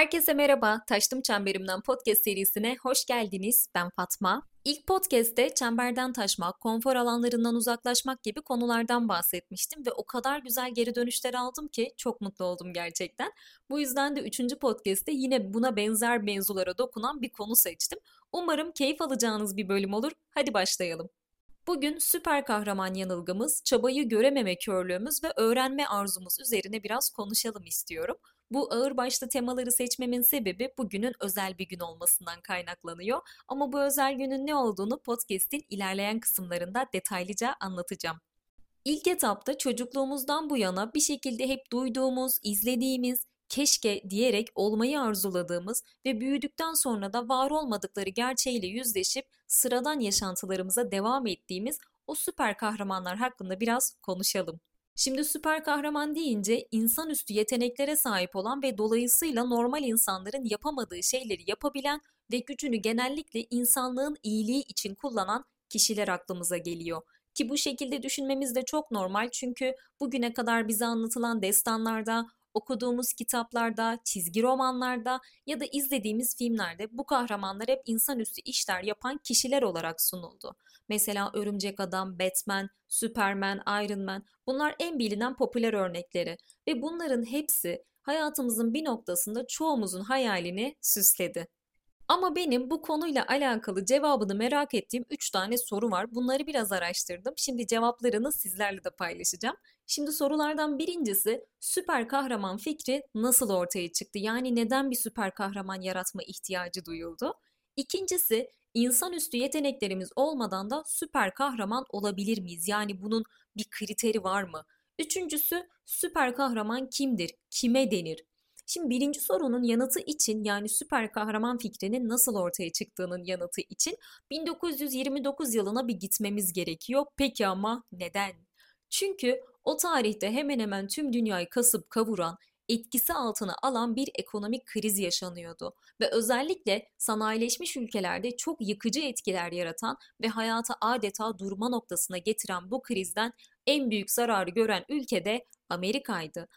Herkese merhaba, Taştım Çemberim'den podcast serisine hoş geldiniz. Ben Fatma. İlk podcast'te çemberden taşmak, konfor alanlarından uzaklaşmak gibi konulardan bahsetmiştim ve o kadar güzel geri dönüşler aldım ki çok mutlu oldum gerçekten. Bu yüzden de 3. podcast'te yine buna benzer mevzulara dokunan bir konu seçtim. Umarım keyif alacağınız bir bölüm olur. Hadi başlayalım. Bugün süper kahraman yanılgımız, çabayı görememe körlüğümüz ve öğrenme arzumuz üzerine biraz konuşalım istiyorum. Bu ağırbaşlı temaları seçmemin sebebi bugünün özel bir gün olmasından kaynaklanıyor. Ama bu özel günün ne olduğunu podcast'in ilerleyen kısımlarında detaylıca anlatacağım. İlk etapta çocukluğumuzdan bu yana bir şekilde hep duyduğumuz, izlediğimiz, keşke diyerek olmayı arzuladığımız ve büyüdükten sonra da var olmadıkları gerçeğiyle yüzleşip sıradan yaşantılarımıza devam ettiğimiz o süper kahramanlar hakkında biraz konuşalım. Şimdi süper kahraman deyince insanüstü yeteneklere sahip olan ve dolayısıyla normal insanların yapamadığı şeyleri yapabilen ve gücünü genellikle insanlığın iyiliği için kullanan kişiler aklımıza geliyor. Ki bu şekilde düşünmemiz de çok normal çünkü bugüne kadar bize anlatılan destanlarda, okuduğumuz kitaplarda, çizgi romanlarda ya da izlediğimiz filmlerde bu kahramanlar hep insanüstü işler yapan kişiler olarak sunuldu. Mesela Örümcek Adam, Batman, Superman, Iron Man bunlar en bilinen popüler örnekleri ve bunların hepsi hayatımızın bir noktasında çoğumuzun hayalini süsledi. Ama benim bu konuyla alakalı cevabını merak ettiğim 3 tane soru var. Bunları biraz araştırdım. Şimdi cevaplarını sizlerle de paylaşacağım. Şimdi sorulardan birincisi, süper kahraman fikri nasıl ortaya çıktı? Yani neden bir süper kahraman yaratma ihtiyacı duyuldu? İkincisi, insanüstü yeteneklerimiz olmadan da süper kahraman olabilir miyiz? Yani bunun bir kriteri var mı? Üçüncüsü, süper kahraman kimdir? Kime denir? Şimdi birinci sorunun yanıtı için yani süper kahraman fikrinin nasıl ortaya çıktığının yanıtı için 1929 yılına bir gitmemiz gerekiyor. Peki ama neden? Çünkü o tarihte hemen hemen tüm dünyayı kasıp kavuran, etkisi altına alan bir ekonomik kriz yaşanıyordu. Ve özellikle sanayileşmiş ülkelerde çok yıkıcı etkiler yaratan ve hayata adeta durma noktasına getiren bu krizden en büyük zararı gören ülke de Amerika'ydı.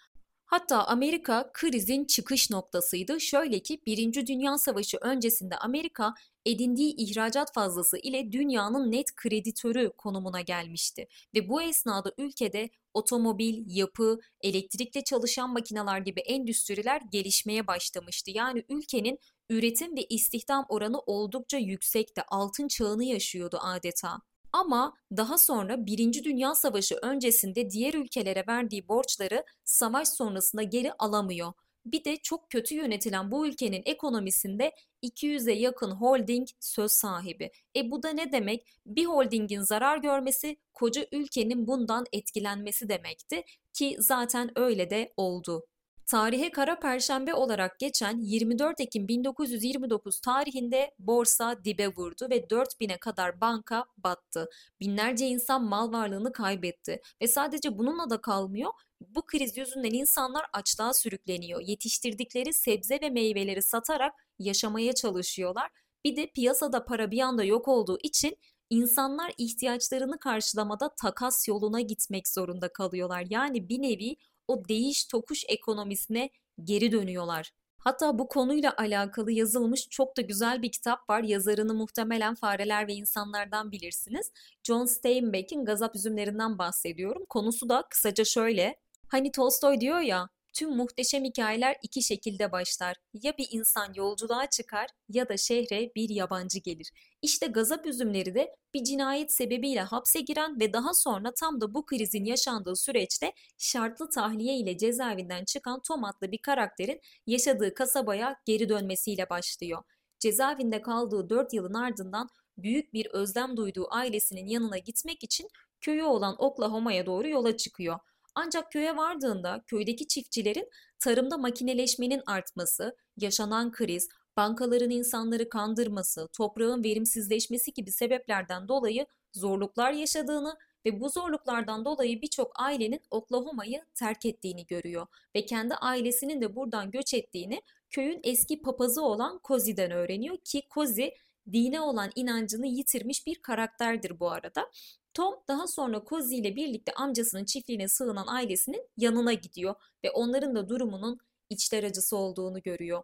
Hatta Amerika krizin çıkış noktasıydı. Şöyle ki 1. Dünya Savaşı öncesinde Amerika edindiği ihracat fazlası ile dünyanın net kreditörü konumuna gelmişti. Ve bu esnada ülkede otomobil, yapı, elektrikle çalışan makineler gibi endüstriler gelişmeye başlamıştı. Yani ülkenin üretim ve istihdam oranı oldukça yüksekti. Altın çağını yaşıyordu adeta. Ama daha sonra 1. Dünya Savaşı öncesinde diğer ülkelere verdiği borçları savaş sonrasında geri alamıyor. Bir de çok kötü yönetilen bu ülkenin ekonomisinde 200'e yakın holding söz sahibi. Bu da ne demek? Bir holdingin zarar görmesi, koca ülkenin bundan etkilenmesi demekti ki zaten öyle de oldu. Tarihe Kara Perşembe olarak geçen 24 Ekim 1929 tarihinde borsa dibe vurdu ve 4000'e kadar banka battı. Binlerce insan mal varlığını kaybetti ve sadece bununla da kalmıyor. Bu kriz yüzünden insanlar açlığa sürükleniyor. Yetiştirdikleri sebze ve meyveleri satarak yaşamaya çalışıyorlar. Bir de piyasada para bir anda yok olduğu için insanlar ihtiyaçlarını karşılamada takas yoluna gitmek zorunda kalıyorlar. Yani bir nevi o değiş tokuş ekonomisine geri dönüyorlar. Hatta bu konuyla alakalı yazılmış çok da güzel bir kitap var. Yazarını muhtemelen Fareler ve İnsanlardan bilirsiniz. John Steinbeck'in Gazap Üzümlerinden bahsediyorum. Konusu da kısaca şöyle. Hani Tolstoy diyor ya, tüm muhteşem hikayeler iki şekilde başlar. Ya bir insan yolculuğa çıkar ya da şehre bir yabancı gelir. İşte Gazap Üzümleri de bir cinayet sebebiyle hapse giren ve daha sonra tam da bu krizin yaşandığı süreçte şartlı tahliye ile cezaevinden çıkan Tom adlı bir karakterin yaşadığı kasabaya geri dönmesiyle başlıyor. Cezaevinde kaldığı 4 yılın ardından büyük bir özlem duyduğu ailesinin yanına gitmek için köyü olan Oklahoma'ya doğru yola çıkıyor. Ancak köye vardığında köydeki çiftçilerin tarımda makineleşmenin artması, yaşanan kriz, bankaların insanları kandırması, toprağın verimsizleşmesi gibi sebeplerden dolayı zorluklar yaşadığını ve bu zorluklardan dolayı birçok ailenin Oklahoma'yı terk ettiğini görüyor ve kendi ailesinin de buradan göç ettiğini köyün eski papazı olan Kozi'den öğreniyor ki Kozi dine olan inancını yitirmiş bir karakterdir bu arada. Tom daha sonra Kozi ile birlikte amcasının çiftliğine sığınan ailesinin yanına gidiyor ve onların da durumunun içler acısı olduğunu görüyor.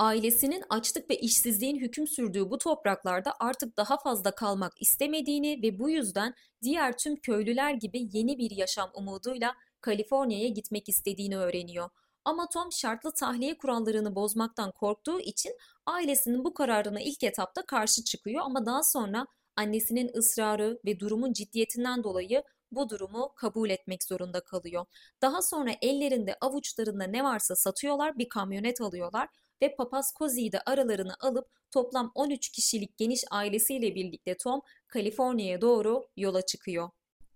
ailesinin açlık ve işsizliğin hüküm sürdüğü bu topraklarda artık daha fazla kalmak istemediğini ve bu yüzden diğer tüm köylüler gibi yeni bir yaşam umuduyla Kaliforniya'ya gitmek istediğini öğreniyor. Ama Tom şartlı tahliye kurallarını bozmaktan korktuğu için ailesinin bu kararına ilk etapta karşı çıkıyor ama daha sonra annesinin ısrarı ve durumun ciddiyetinden dolayı bu durumu kabul etmek zorunda kalıyor. Daha sonra ellerinde avuçlarında ne varsa satıyorlar, bir kamyonet alıyorlar ve papaz Cozy'yi de aralarına alıp toplam 13 kişilik geniş ailesiyle birlikte Tom Kaliforniya'ya doğru yola çıkıyor.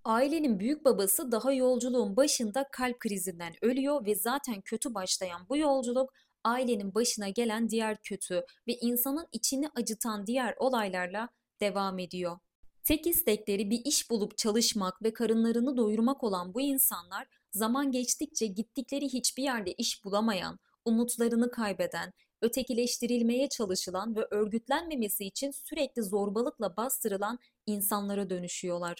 Ailenin büyük babası daha yolculuğun başında kalp krizinden ölüyor ve zaten kötü başlayan bu yolculuk ailenin başına gelen diğer kötü ve insanın içini acıtan diğer olaylarla devam ediyor. Tek istekleri bir iş bulup çalışmak ve karınlarını doyurmak olan bu insanlar zaman geçtikçe gittikleri hiçbir yerde iş bulamayan, umutlarını kaybeden, ötekileştirilmeye çalışılan ve örgütlenmemesi için sürekli zorbalıkla bastırılan insanlara dönüşüyorlar.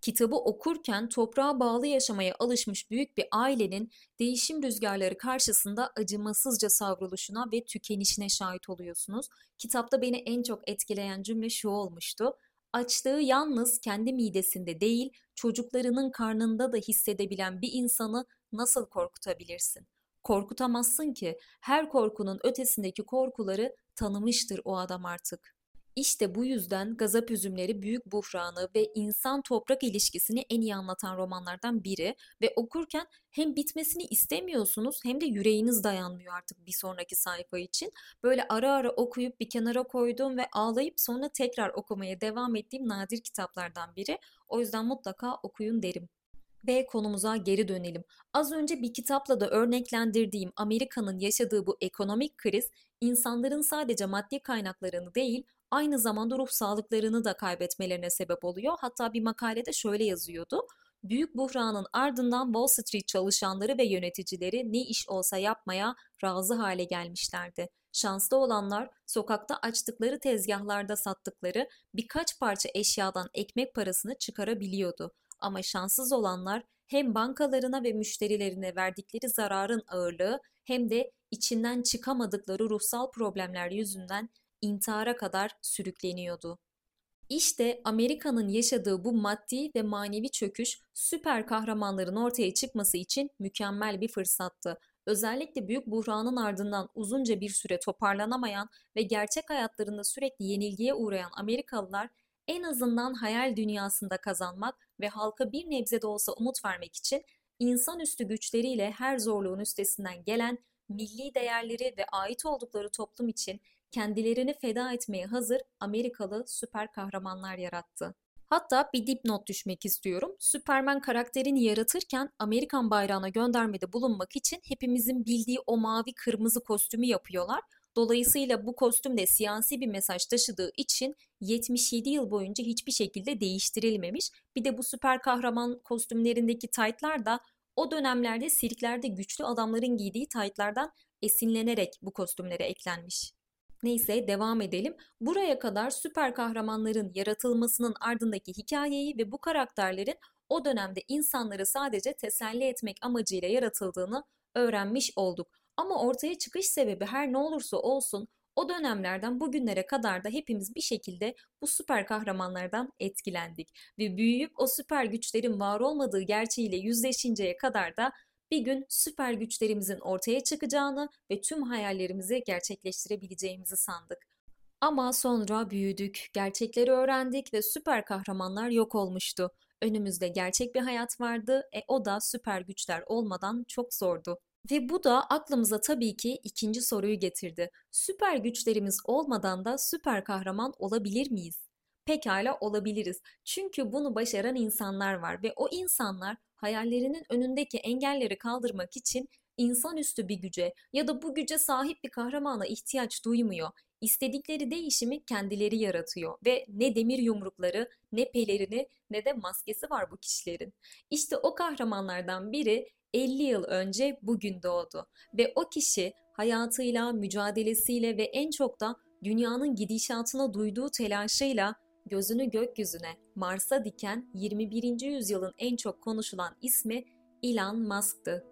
Kitabı okurken toprağa bağlı yaşamaya alışmış büyük bir ailenin değişim rüzgarları karşısında acımasızca savruluşuna ve tükenişine şahit oluyorsunuz. Kitapta beni en çok etkileyen cümle şu olmuştu: açlığı yalnız kendi midesinde değil, çocuklarının karnında da hissedebilen bir insanı nasıl korkutabilirsin? Korkutamazsın ki, her korkunun ötesindeki korkuları tanımıştır o adam artık. İşte bu yüzden Gazap Üzümleri büyük buhranı ve insan-toprak ilişkisini en iyi anlatan romanlardan biri ve okurken hem bitmesini istemiyorsunuz hem de yüreğiniz dayanmıyor artık bir sonraki sayfa için. Böyle ara ara okuyup bir kenara koyduğum ve ağlayıp sonra tekrar okumaya devam ettiğim nadir kitaplardan biri. O yüzden mutlaka okuyun derim. Ve konumuza geri dönelim. Az önce bir kitapla da örneklendirdiğim Amerika'nın yaşadığı bu ekonomik kriz, insanların sadece maddi kaynaklarını değil, aynı zamanda ruh sağlıklarını da kaybetmelerine sebep oluyor. Hatta bir makalede şöyle yazıyordu: büyük buhranın ardından Wall Street çalışanları ve yöneticileri ne iş olsa yapmaya razı hale gelmişlerdi. Şanslı olanlar sokakta açtıkları tezgahlarda sattıkları birkaç parça eşyadan ekmek parasını çıkarabiliyordu. Ama şanssız olanlar hem bankalarına ve müşterilerine verdikleri zararın ağırlığı hem de içinden çıkamadıkları ruhsal problemler yüzünden intihara kadar sürükleniyordu. İşte Amerika'nın yaşadığı bu maddi ve manevi çöküş süper kahramanların ortaya çıkması için mükemmel bir fırsattı. Özellikle büyük buhranın ardından uzunca bir süre toparlanamayan ve gerçek hayatlarında sürekli yenilgiye uğrayan Amerikalılar en azından hayal dünyasında kazanmak ve halka bir nebze de olsa umut vermek için insanüstü güçleriyle her zorluğun üstesinden gelen, milli değerleri ve ait oldukları toplum için kendilerini feda etmeye hazır Amerikalı süper kahramanlar yarattı. Hatta bir dipnot düşmek istiyorum. Superman karakterini yaratırken Amerikan bayrağına göndermede bulunmak için hepimizin bildiği o mavi kırmızı kostümü yapıyorlar. Dolayısıyla bu kostüm de siyasi bir mesaj taşıdığı için 77 yıl boyunca hiçbir şekilde değiştirilmemiş. Bir de bu süper kahraman kostümlerindeki taytlar da o dönemlerde sirklerde güçlü adamların giydiği taytlardan esinlenerek bu kostümlere eklenmiş. Neyse, devam edelim. Buraya kadar süper kahramanların yaratılmasının ardındaki hikayeyi ve bu karakterlerin o dönemde insanları sadece teselli etmek amacıyla yaratıldığını öğrenmiş olduk. Ama ortaya çıkış sebebi her ne olursa olsun o dönemlerden bugünlere kadar da hepimiz bir şekilde bu süper kahramanlardan etkilendik. Ve büyüyüp o süper güçlerin var olmadığı gerçeğiyle yüzleşinceye kadar da bir gün süper güçlerimizin ortaya çıkacağını ve tüm hayallerimizi gerçekleştirebileceğimizi sandık. Ama sonra büyüdük, gerçekleri öğrendik ve süper kahramanlar yok olmuştu. Önümüzde gerçek bir hayat vardı, o da süper güçler olmadan çok zordu. Ve bu da aklımıza tabii ki ikinci soruyu getirdi. Süper güçlerimiz olmadan da süper kahraman olabilir miyiz? Pekala, olabiliriz. Çünkü bunu başaran insanlar var ve o insanlar hayallerinin önündeki engelleri kaldırmak için insanüstü bir güce ya da bu güce sahip bir kahramana ihtiyaç duymuyor. İstedikleri değişimi kendileri yaratıyor ve ne demir yumrukları, ne pelerini, ne de maskesi var bu kişilerin. İşte o kahramanlardan biri 50 yıl önce bugün doğdu ve o kişi hayatıyla, mücadelesiyle ve en çok da dünyanın gidişatına duyduğu telaşıyla gözünü gökyüzüne, Mars'a diken 21. yüzyılın en çok konuşulan ismi Elon Musk'tı.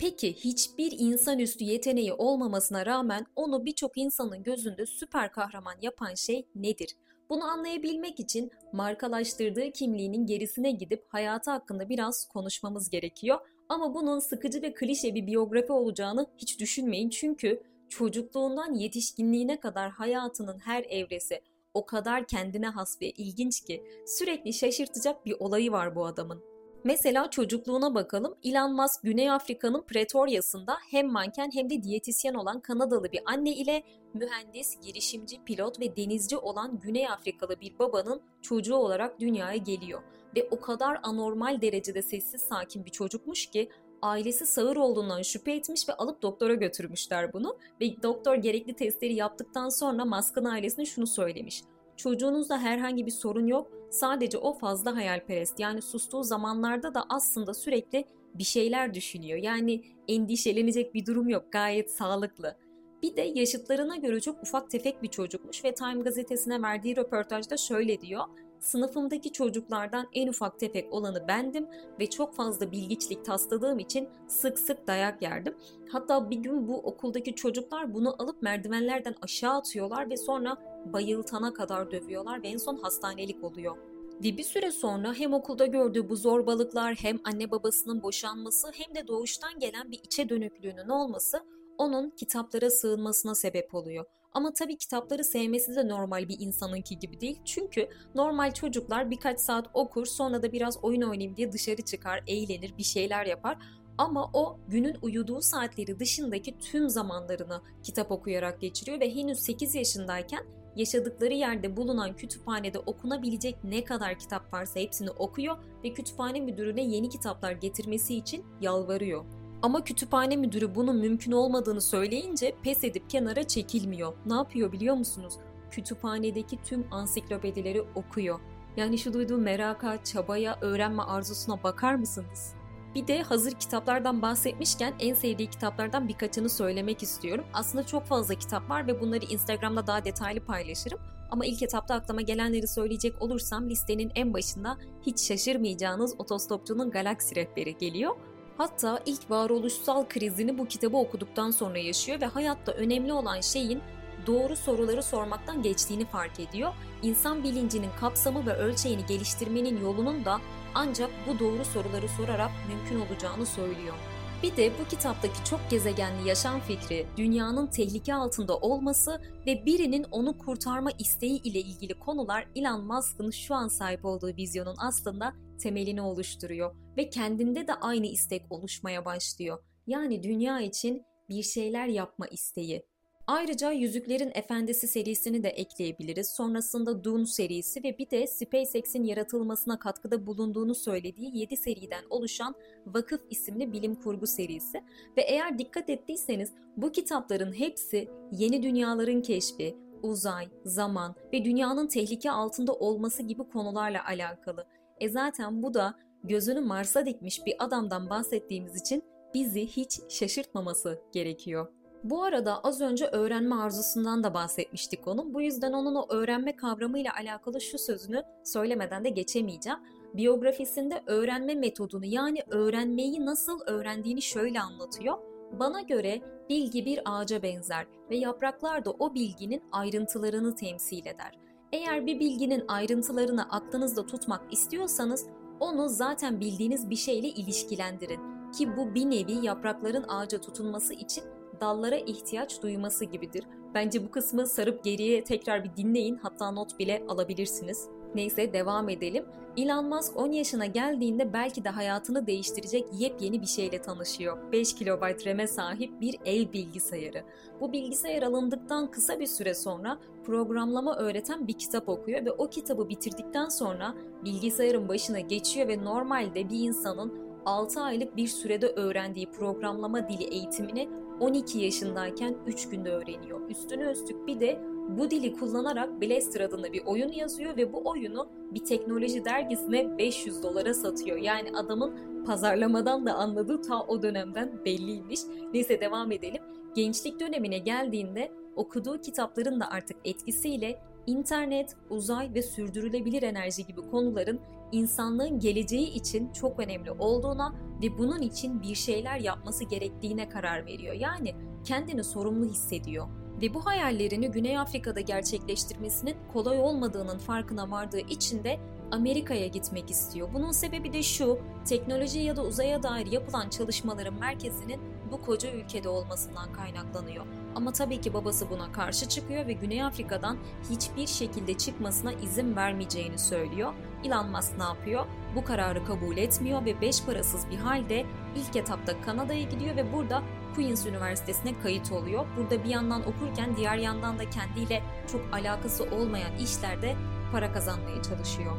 Peki hiçbir insanüstü yeteneği olmamasına rağmen onu birçok insanın gözünde süper kahraman yapan şey nedir? Bunu anlayabilmek için markalaştırdığı kimliğinin gerisine gidip hayatı hakkında biraz konuşmamız gerekiyor. Ama bunun sıkıcı ve klişe bir biyografi olacağını hiç düşünmeyin. Çünkü çocukluğundan yetişkinliğine kadar hayatının her evresi o kadar kendine has ve ilginç ki sürekli şaşırtacak bir olayı var bu adamın. Mesela çocukluğuna bakalım. Elon Musk Güney Afrika'nın Pretoria'sında hem manken hem de diyetisyen olan Kanadalı bir anne ile mühendis, girişimci, pilot ve denizci olan Güney Afrikalı bir babanın çocuğu olarak dünyaya geliyor. Ve o kadar anormal derecede sessiz sakin bir çocukmuş ki ailesi sağır olduğundan şüphe etmiş ve alıp doktora götürmüşler bunu. Ve doktor gerekli testleri yaptıktan sonra Musk'ın ailesine şunu söylemiş: çocuğunuzda herhangi bir sorun yok, sadece o fazla hayalperest. Yani sustuğu zamanlarda da aslında sürekli bir şeyler düşünüyor. Yani endişelenecek bir durum yok, gayet sağlıklı. Bir de yaşıtlarına göre çok ufak tefek bir çocukmuş ve Time gazetesine verdiği röportajda şöyle diyor: sınıfımdaki çocuklardan en ufak tefek olanı bendim ve çok fazla bilgiçlik tasladığım için sık sık dayak yerdim. Hatta bir gün bu okuldaki çocuklar bunu alıp merdivenlerden aşağı atıyorlar ve sonra bayıltana kadar dövüyorlar ve en son hastanelik oluyor. Ve bir süre sonra hem okulda gördüğü bu zorbalıklar, hem anne babasının boşanması, hem de doğuştan gelen bir içe dönüklüğünün olması onun kitaplara sığınmasına sebep oluyor. Ama tabii kitapları sevmesi de normal bir insanınki gibi değil. Çünkü normal çocuklar birkaç saat okur, sonra da biraz oyun oynayayım diye dışarı çıkar, eğlenir, bir şeyler yapar. Ama o günün uyuduğu saatleri dışındaki tüm zamanlarını kitap okuyarak geçiriyor ve henüz 8 yaşındayken yaşadıkları yerde bulunan kütüphanede okunabilecek ne kadar kitap varsa hepsini okuyor ve kütüphane müdürüne yeni kitaplar getirmesi için yalvarıyor. Ama kütüphane müdürü bunun mümkün olmadığını söyleyince pes edip kenara çekilmiyor. Ne yapıyor biliyor musunuz? Kütüphanedeki tüm ansiklopedileri okuyor. Yani şu duyduğu meraka, çabaya, öğrenme arzusuna bakar mısınız? Bir de hazır kitaplardan bahsetmişken en sevdiği kitaplardan birkaçını söylemek istiyorum. Aslında çok fazla kitap var ve bunları Instagram'da daha detaylı paylaşırım. Ama ilk etapta aklıma gelenleri söyleyecek olursam listenin en başında hiç şaşırmayacağınız Otostopçunun Galaksi Rehberi geliyor. Hatta ilk varoluşsal krizini bu kitabı okuduktan sonra yaşıyor ve hayatta önemli olan şeyin doğru soruları sormaktan geçtiğini fark ediyor. İnsan bilincinin kapsamı ve ölçeğini geliştirmenin yolunun da ancak bu doğru soruları sorarak mümkün olacağını söylüyor. Bir de bu kitaptaki çok gezegenli yaşam fikri, dünyanın tehlike altında olması ve birinin onu kurtarma isteği ile ilgili konular Elon Musk'ın şu an sahip olduğu vizyonun aslında temelini oluşturuyor ve kendinde de aynı istek oluşmaya başlıyor. Yani dünya için bir şeyler yapma isteği. Ayrıca Yüzüklerin Efendisi serisini de ekleyebiliriz. Sonrasında Dune serisi ve bir de SpaceX'in yaratılmasına katkıda bulunduğunu söylediği 7 seriden oluşan Vakıf isimli bilim kurgu serisi. Ve eğer dikkat ettiyseniz bu kitapların hepsi yeni dünyaların keşfi, uzay, zaman ve dünyanın tehlike altında olması gibi konularla alakalı. Zaten bu da gözünü Mars'a dikmiş bir adamdan bahsettiğimiz için bizi hiç şaşırtmaması gerekiyor. Bu arada az önce öğrenme arzusundan da bahsetmiştik onun. Bu yüzden onun o öğrenme kavramıyla alakalı şu sözünü söylemeden de geçemeyeceğim. Biyografisinde öğrenme metodunu, yani öğrenmeyi nasıl öğrendiğini şöyle anlatıyor. Bana göre bilgi bir ağaca benzer ve yapraklar da o bilginin ayrıntılarını temsil eder. Eğer bir bilginin ayrıntılarını aklınızda tutmak istiyorsanız onu zaten bildiğiniz bir şeyle ilişkilendirin. Ki bu bir nevi yaprakların ağaca tutunması için dallara ihtiyaç duyması gibidir. Bence bu kısmı sarıp geriye tekrar bir dinleyin, hatta not bile alabilirsiniz. Neyse, devam edelim. Elon Musk 10 yaşına geldiğinde belki de hayatını değiştirecek yepyeni bir şeyle tanışıyor. 5 kilobayt RAM'e sahip bir el bilgisayarı. Bu bilgisayar alındıktan kısa bir süre sonra programlama öğreten bir kitap okuyor ve o kitabı bitirdikten sonra bilgisayarın başına geçiyor ve normalde bir insanın 6 aylık bir sürede öğrendiği programlama dili eğitimini 12 yaşındayken 3 günde öğreniyor. Üstüne üstlük bir de bu dili kullanarak Blaster adında bir oyun yazıyor ve bu oyunu bir teknoloji dergisine $500 satıyor. Yani adamın pazarlamadan da anladığı ta o dönemden belliymiş. Neyse, devam edelim. Gençlik dönemine geldiğinde okuduğu kitapların da artık etkisiyle internet, uzay ve sürdürülebilir enerji gibi konuların insanlığın geleceği için çok önemli olduğuna ve bunun için bir şeyler yapması gerektiğine karar veriyor. Yani kendini sorumlu hissediyor ve bu hayallerini Güney Afrika'da gerçekleştirmesinin kolay olmadığının farkına vardığı için de Amerika'ya gitmek istiyor. Bunun sebebi de şu, teknoloji ya da uzaya dair yapılan çalışmaların merkezinin bu koca ülkede olmasından kaynaklanıyor. Ama tabii ki babası buna karşı çıkıyor ve Güney Afrika'dan hiçbir şekilde çıkmasına izin vermeyeceğini söylüyor. Elon Musk ne yapıyor? Bu kararı kabul etmiyor ve beş parasız bir halde ilk etapta Kanada'ya gidiyor ve burada Queen's Üniversitesi'ne kayıt oluyor. Burada bir yandan okurken diğer yandan da kendiyle çok alakası olmayan işlerde para kazanmaya çalışıyor.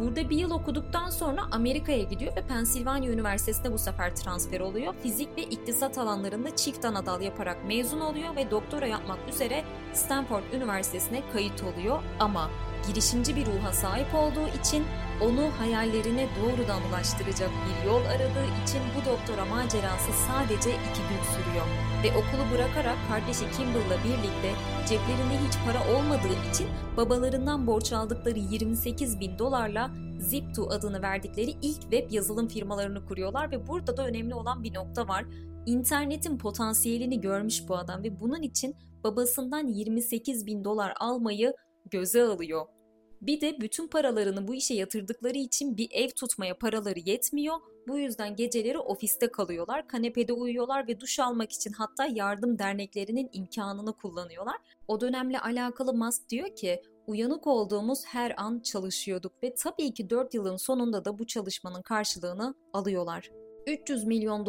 Burada bir yıl okuduktan sonra Amerika'ya gidiyor ve Pensilvanya Üniversitesi'ne bu sefer transfer oluyor. Fizik ve iktisat alanlarında çift anadal yaparak mezun oluyor ve doktora yapmak üzere Stanford Üniversitesi'ne kayıt oluyor. Ama girişimci bir ruha sahip olduğu için onu hayallerine doğrudan ulaştıracak bir yol aradığı için bu doktora macerası sadece 2 gün sürüyor. Ve okulu bırakarak kardeşi Kimball'la birlikte ceplerinde hiç para olmadığı için babalarından borç aldıkları $28,000 Zip2 adını verdikleri ilk web yazılım firmalarını kuruyorlar ve burada da önemli olan bir nokta var. İnternetin potansiyelini görmüş bu adam ve bunun için babasından $28,000 almayı göze alıyor. Bir de bütün paralarını bu işe yatırdıkları için bir ev tutmaya paraları yetmiyor. Bu yüzden geceleri ofiste kalıyorlar, kanepede uyuyorlar ve duş almak için hatta yardım derneklerinin imkanını kullanıyorlar. O dönemle alakalı Musk diyor ki, uyanık olduğumuz her an çalışıyorduk ve tabii ki 4 yılın sonunda da bu çalışmanın karşılığını alıyorlar. $300 milyon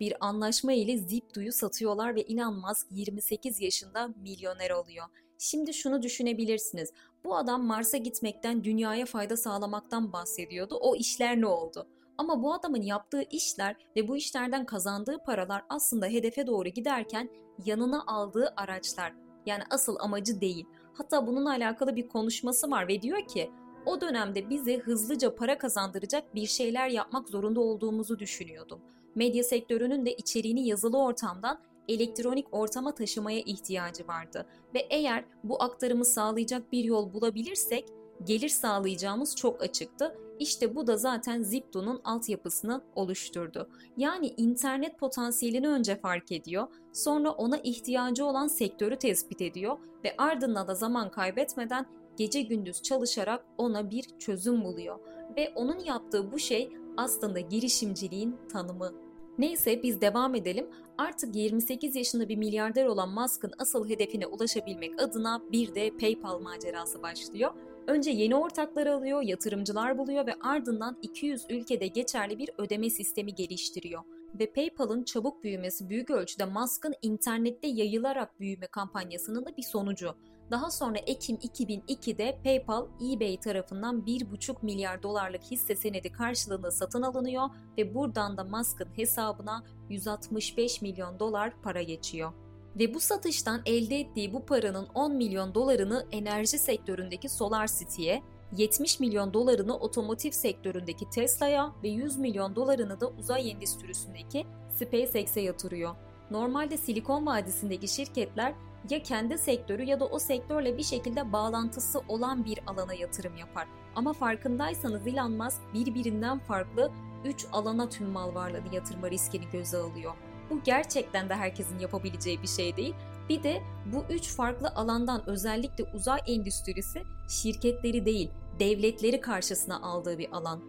bir anlaşma ile Zip2'yu satıyorlar ve Elon Musk 28 yaşında milyoner oluyor. Şimdi şunu düşünebilirsiniz. Bu adam Mars'a gitmekten, dünyaya fayda sağlamaktan bahsediyordu. O işler ne oldu? Ama bu adamın yaptığı işler ve bu işlerden kazandığı paralar aslında hedefe doğru giderken yanına aldığı araçlar. Yani asıl amacı değil. Hatta bununla alakalı bir konuşması var ve diyor ki, o dönemde bizi hızlıca para kazandıracak bir şeyler yapmak zorunda olduğumuzu düşünüyordum. Medya sektörünün de içeriğini yazılı ortamdan elektronik ortama taşımaya ihtiyacı vardı ve eğer bu aktarımı sağlayacak bir yol bulabilirsek gelir sağlayacağımız çok açıktı. İşte bu da zaten Zip2'nun altyapısını oluşturdu. Yani internet potansiyelini önce fark ediyor, sonra ona ihtiyacı olan sektörü tespit ediyor ve ardından da zaman kaybetmeden gece gündüz çalışarak ona bir çözüm buluyor ve onun yaptığı bu şey aslında girişimciliğin tanımı. Neyse biz devam edelim. Artık 28 yaşında bir milyarder olan Musk'ın asıl hedefine ulaşabilmek adına bir de PayPal macerası başlıyor. Önce yeni ortaklar alıyor, yatırımcılar buluyor ve ardından 200 ülkede geçerli bir ödeme sistemi geliştiriyor. Ve PayPal'ın çabuk büyümesi büyük ölçüde Musk'ın internette yayılarak büyüme kampanyasının da bir sonucu. Daha sonra Ekim 2002'de PayPal, eBay tarafından $1,5 milyar hisse senedi karşılığında satın alınıyor ve buradan da Musk'ın hesabına $165 milyon para geçiyor. Ve bu satıştan elde ettiği bu paranın $10 milyon enerji sektöründeki SolarCity'ye, $70 milyon otomotiv sektöründeki Tesla'ya ve $100 milyon da uzay endüstrisindeki SpaceX'e yatırıyor. Normalde Silikon Vadisi'ndeki şirketler ya kendi sektörü ya da o sektörle bir şekilde bağlantısı olan bir alana yatırım yapar. Ama farkındaysanız Elon Musk birbirinden farklı 3 alana tüm mal varlığını yatırma riskini göze alıyor. Bu gerçekten de herkesin yapabileceği bir şey değil. Bir de bu 3 farklı alandan özellikle uzay endüstrisi şirketleri değil, devletleri karşısına aldığı bir alan.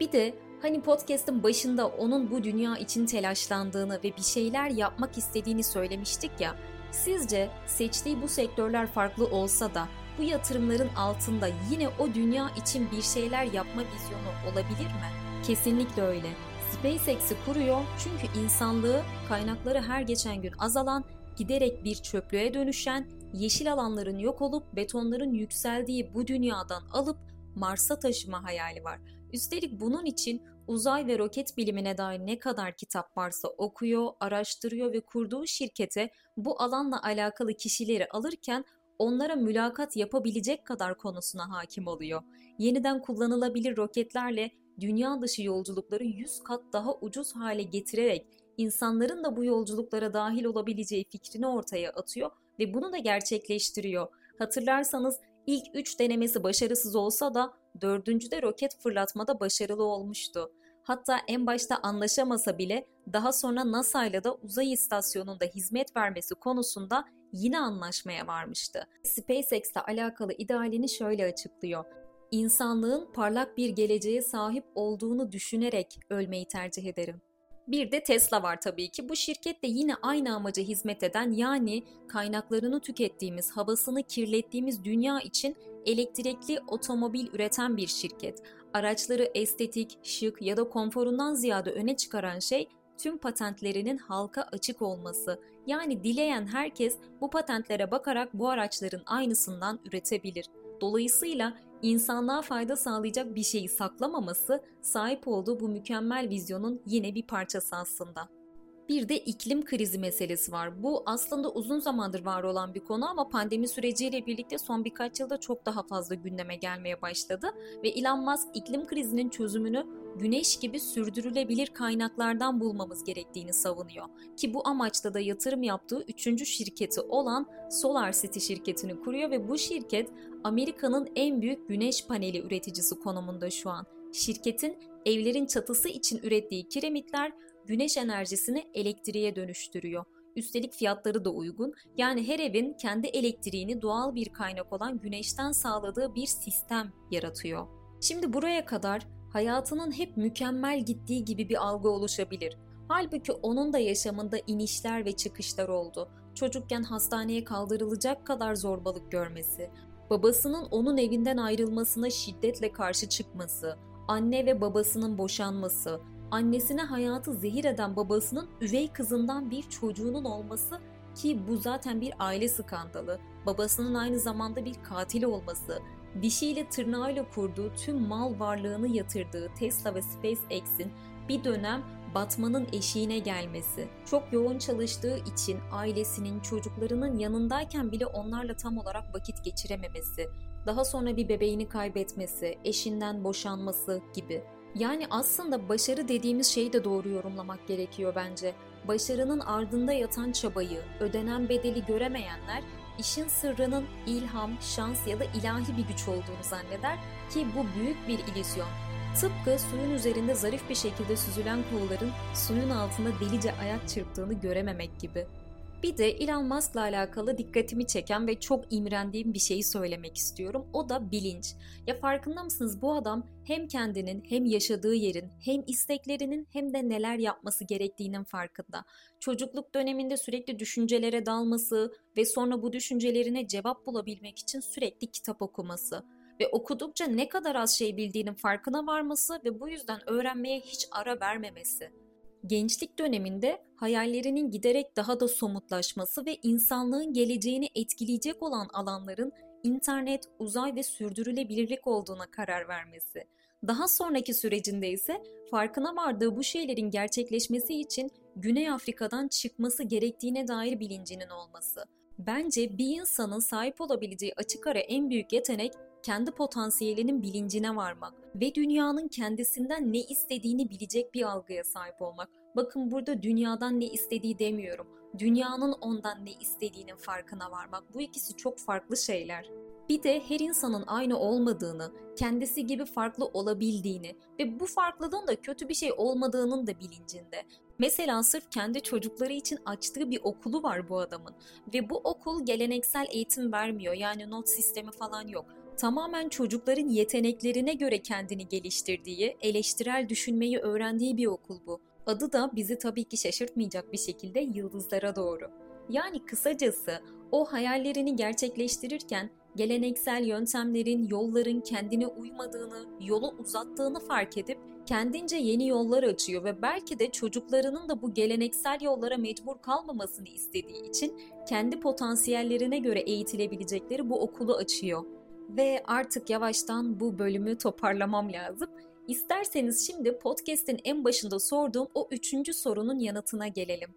Bir de hani podcast'ın başında onun bu dünya için telaşlandığını ve bir şeyler yapmak istediğini söylemiştik ya, sizce seçtiği bu sektörler farklı olsa da bu yatırımların altında yine o dünya için bir şeyler yapma vizyonu olabilir mi? Kesinlikle öyle. SpaceX'i kuruyor çünkü insanlığı kaynakları her geçen gün azalan, giderek bir çöplüğe dönüşen, yeşil alanların yok olup betonların yükseldiği bu dünyadan alıp Mars'a taşıma hayali var. Üstelik bunun için uzay ve roket bilimine dair ne kadar kitap varsa okuyor, araştırıyor ve kurduğu şirkete bu alanla alakalı kişileri alırken onlara mülakat yapabilecek kadar konusuna hakim oluyor. Yeniden kullanılabilir roketlerle dünya dışı yolculukları 100 kat daha ucuz hale getirerek insanların da bu yolculuklara dahil olabileceği fikrini ortaya atıyor ve bunu da gerçekleştiriyor. Hatırlarsanız ilk 3 denemesi başarısız olsa da 4. de roket fırlatmada başarılı olmuştu. Hatta en başta anlaşamasa bile daha sonra NASA ile de uzay istasyonunda hizmet vermesi konusunda yine anlaşmaya varmıştı. SpaceX ile alakalı idealini şöyle açıklıyor. İnsanlığın parlak bir geleceğe sahip olduğunu düşünerek ölmeyi tercih ederim. Bir de Tesla var tabii ki. Bu şirket de yine aynı amaca hizmet eden, yani kaynaklarını tükettiğimiz, havasını kirlettiğimiz dünya için elektrikli otomobil üreten bir şirket. Araçları estetik, şık ya da konforundan ziyade öne çıkaran şey tüm patentlerinin halka açık olması. Yani dileyen herkes bu patentlere bakarak bu araçların aynısından üretebilir. Dolayısıyla insanlığa fayda sağlayacak bir şeyi saklamaması sahip olduğu bu mükemmel vizyonun yine bir parçası aslında. Bir de iklim krizi meselesi var. Bu aslında uzun zamandır var olan bir konu ama pandemi süreciyle birlikte son birkaç yılda çok daha fazla gündeme gelmeye başladı ve Elon Musk iklim krizinin çözümünü güneş gibi sürdürülebilir kaynaklardan bulmamız gerektiğini savunuyor. Ki bu amaçta da yatırım yaptığı 3. şirketi olan SolarCity şirketini kuruyor ve bu şirket Amerika'nın en büyük güneş paneli üreticisi konumunda şu an. Şirketin evlerin çatısı için ürettiği kiremitler güneş enerjisini elektriğe dönüştürüyor. Üstelik fiyatları da uygun. Yani her evin kendi elektriğini doğal bir kaynak olan güneşten sağladığı bir sistem yaratıyor. Şimdi buraya kadar hayatının hep mükemmel gittiği gibi bir algı oluşabilir. Halbuki onun da yaşamında inişler ve çıkışlar oldu. Çocukken hastaneye kaldırılacak kadar zorbalık görmesi, babasının onun evinden ayrılmasına şiddetle karşı çıkması, anne ve babasının boşanması, annesine hayatı zehir eden babasının üvey kızından bir çocuğunun olması ki bu zaten bir aile skandalı, babasının aynı zamanda bir katil olması, dişiyle tırnağıyla kurduğu tüm mal varlığını yatırdığı Tesla ve SpaceX'in bir dönem Batman'ın eşiğine gelmesi, çok yoğun çalıştığı için ailesinin, çocuklarının yanındayken bile onlarla tam olarak vakit geçirememesi, daha sonra bir bebeğini kaybetmesi, eşinden boşanması gibi. Yani aslında başarı dediğimiz şeyi de doğru yorumlamak gerekiyor bence. Başarının ardında yatan çabayı, ödenen bedeli göremeyenler işin sırrının ilham, şans ya da ilahi bir güç olduğunu zanneder ki bu büyük bir illüzyon. Tıpkı suyun üzerinde zarif bir şekilde süzülen kuğuların suyun altında delice ayak çırptığını görememek gibi. Bir de Elon Musk'la alakalı dikkatimi çeken ve çok imrendiğim bir şeyi söylemek istiyorum. O da bilinç. Ya farkında mısınız, bu adam hem kendinin hem yaşadığı yerin hem isteklerinin hem de neler yapması gerektiğinin farkında. Çocukluk döneminde sürekli düşüncelere dalması ve sonra bu düşüncelerine cevap bulabilmek için sürekli kitap okuması ve okudukça ne kadar az şey bildiğinin farkına varması ve bu yüzden öğrenmeye hiç ara vermemesi. Gençlik döneminde hayallerinin giderek daha da somutlaşması ve insanlığın geleceğini etkileyecek olan alanların internet, uzay ve sürdürülebilirlik olduğuna karar vermesi. Daha sonraki sürecinde ise farkına vardığı bu şeylerin gerçekleşmesi için Güney Afrika'dan çıkması gerektiğine dair bilincinin olması. Bence bir insanın sahip olabileceği açık ara en büyük yetenek kendi potansiyelinin bilincine varmak ve dünyanın kendisinden ne istediğini bilecek bir algıya sahip olmak. Bakın burada dünyadan ne istediği demiyorum. Dünyanın ondan ne istediğinin farkına varmak. Bu ikisi çok farklı şeyler. Bir de her insanın aynı olmadığını, kendisi gibi farklı olabildiğini ve bu farklılığın da kötü bir şey olmadığının da bilincinde. Mesela sırf kendi çocukları için açtığı bir okulu var bu adamın ve bu okul geleneksel eğitim vermiyor, yani not sistemi falan yok. Tamamen çocukların yeteneklerine göre kendini geliştirdiği, eleştirel düşünmeyi öğrendiği bir okul bu. Adı da bizi tabii ki şaşırtmayacak bir şekilde yıldızlara doğru. Yani kısacası o hayallerini gerçekleştirirken geleneksel yöntemlerin, yolların kendine uymadığını, yolu uzattığını fark edip kendince yeni yollar açıyor ve belki de çocuklarının da bu geleneksel yollara mecbur kalmamasını istediği için kendi potansiyellerine göre eğitilebilecekleri bu okulu açıyor. Ve artık yavaştan bu bölümü toparlamam lazım. İsterseniz şimdi podcast'in en başında sorduğum o 3. sorunun yanıtına gelelim.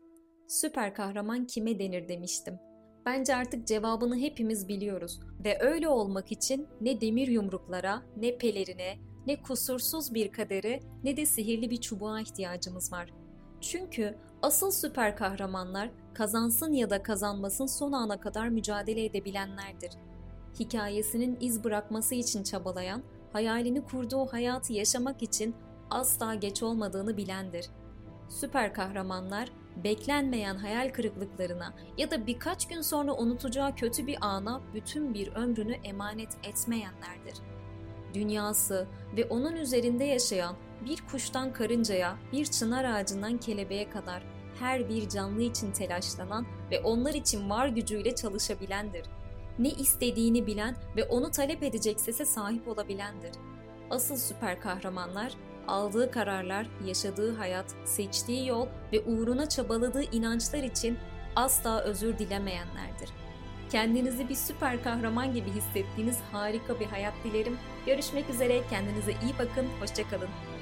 Süper kahraman kime denir demiştim. Bence artık cevabını hepimiz biliyoruz ve öyle olmak için ne demir yumruklara, ne pelerine, ne kusursuz bir kadere, ne de sihirli bir çubuğa ihtiyacımız var. Çünkü asıl süper kahramanlar kazansın ya da kazanmasın son ana kadar mücadele edebilenlerdir. Hikayesinin iz bırakması için çabalayan, hayalini kurduğu hayatı yaşamak için asla geç olmadığını bilendir. Süper kahramanlar beklenmeyen hayal kırıklıklarına ya da birkaç gün sonra unutacağı kötü bir ana bütün bir ömrünü emanet etmeyenlerdir. Dünyası ve onun üzerinde yaşayan bir kuştan karıncaya, bir çınar ağacından kelebeğe kadar her bir canlı için telaşlanan ve onlar için var gücüyle çalışabilendir. Ne istediğini bilen ve onu talep edecek sese sahip olabilendir. Asıl süper kahramanlar, aldığı kararlar, yaşadığı hayat, seçtiği yol ve uğruna çabaladığı inançlar için asla özür dilemeyenlerdir. Kendinizi bir süper kahraman gibi hissettiğiniz harika bir hayat dilerim. Görüşmek üzere, kendinize iyi bakın, hoşça kalın.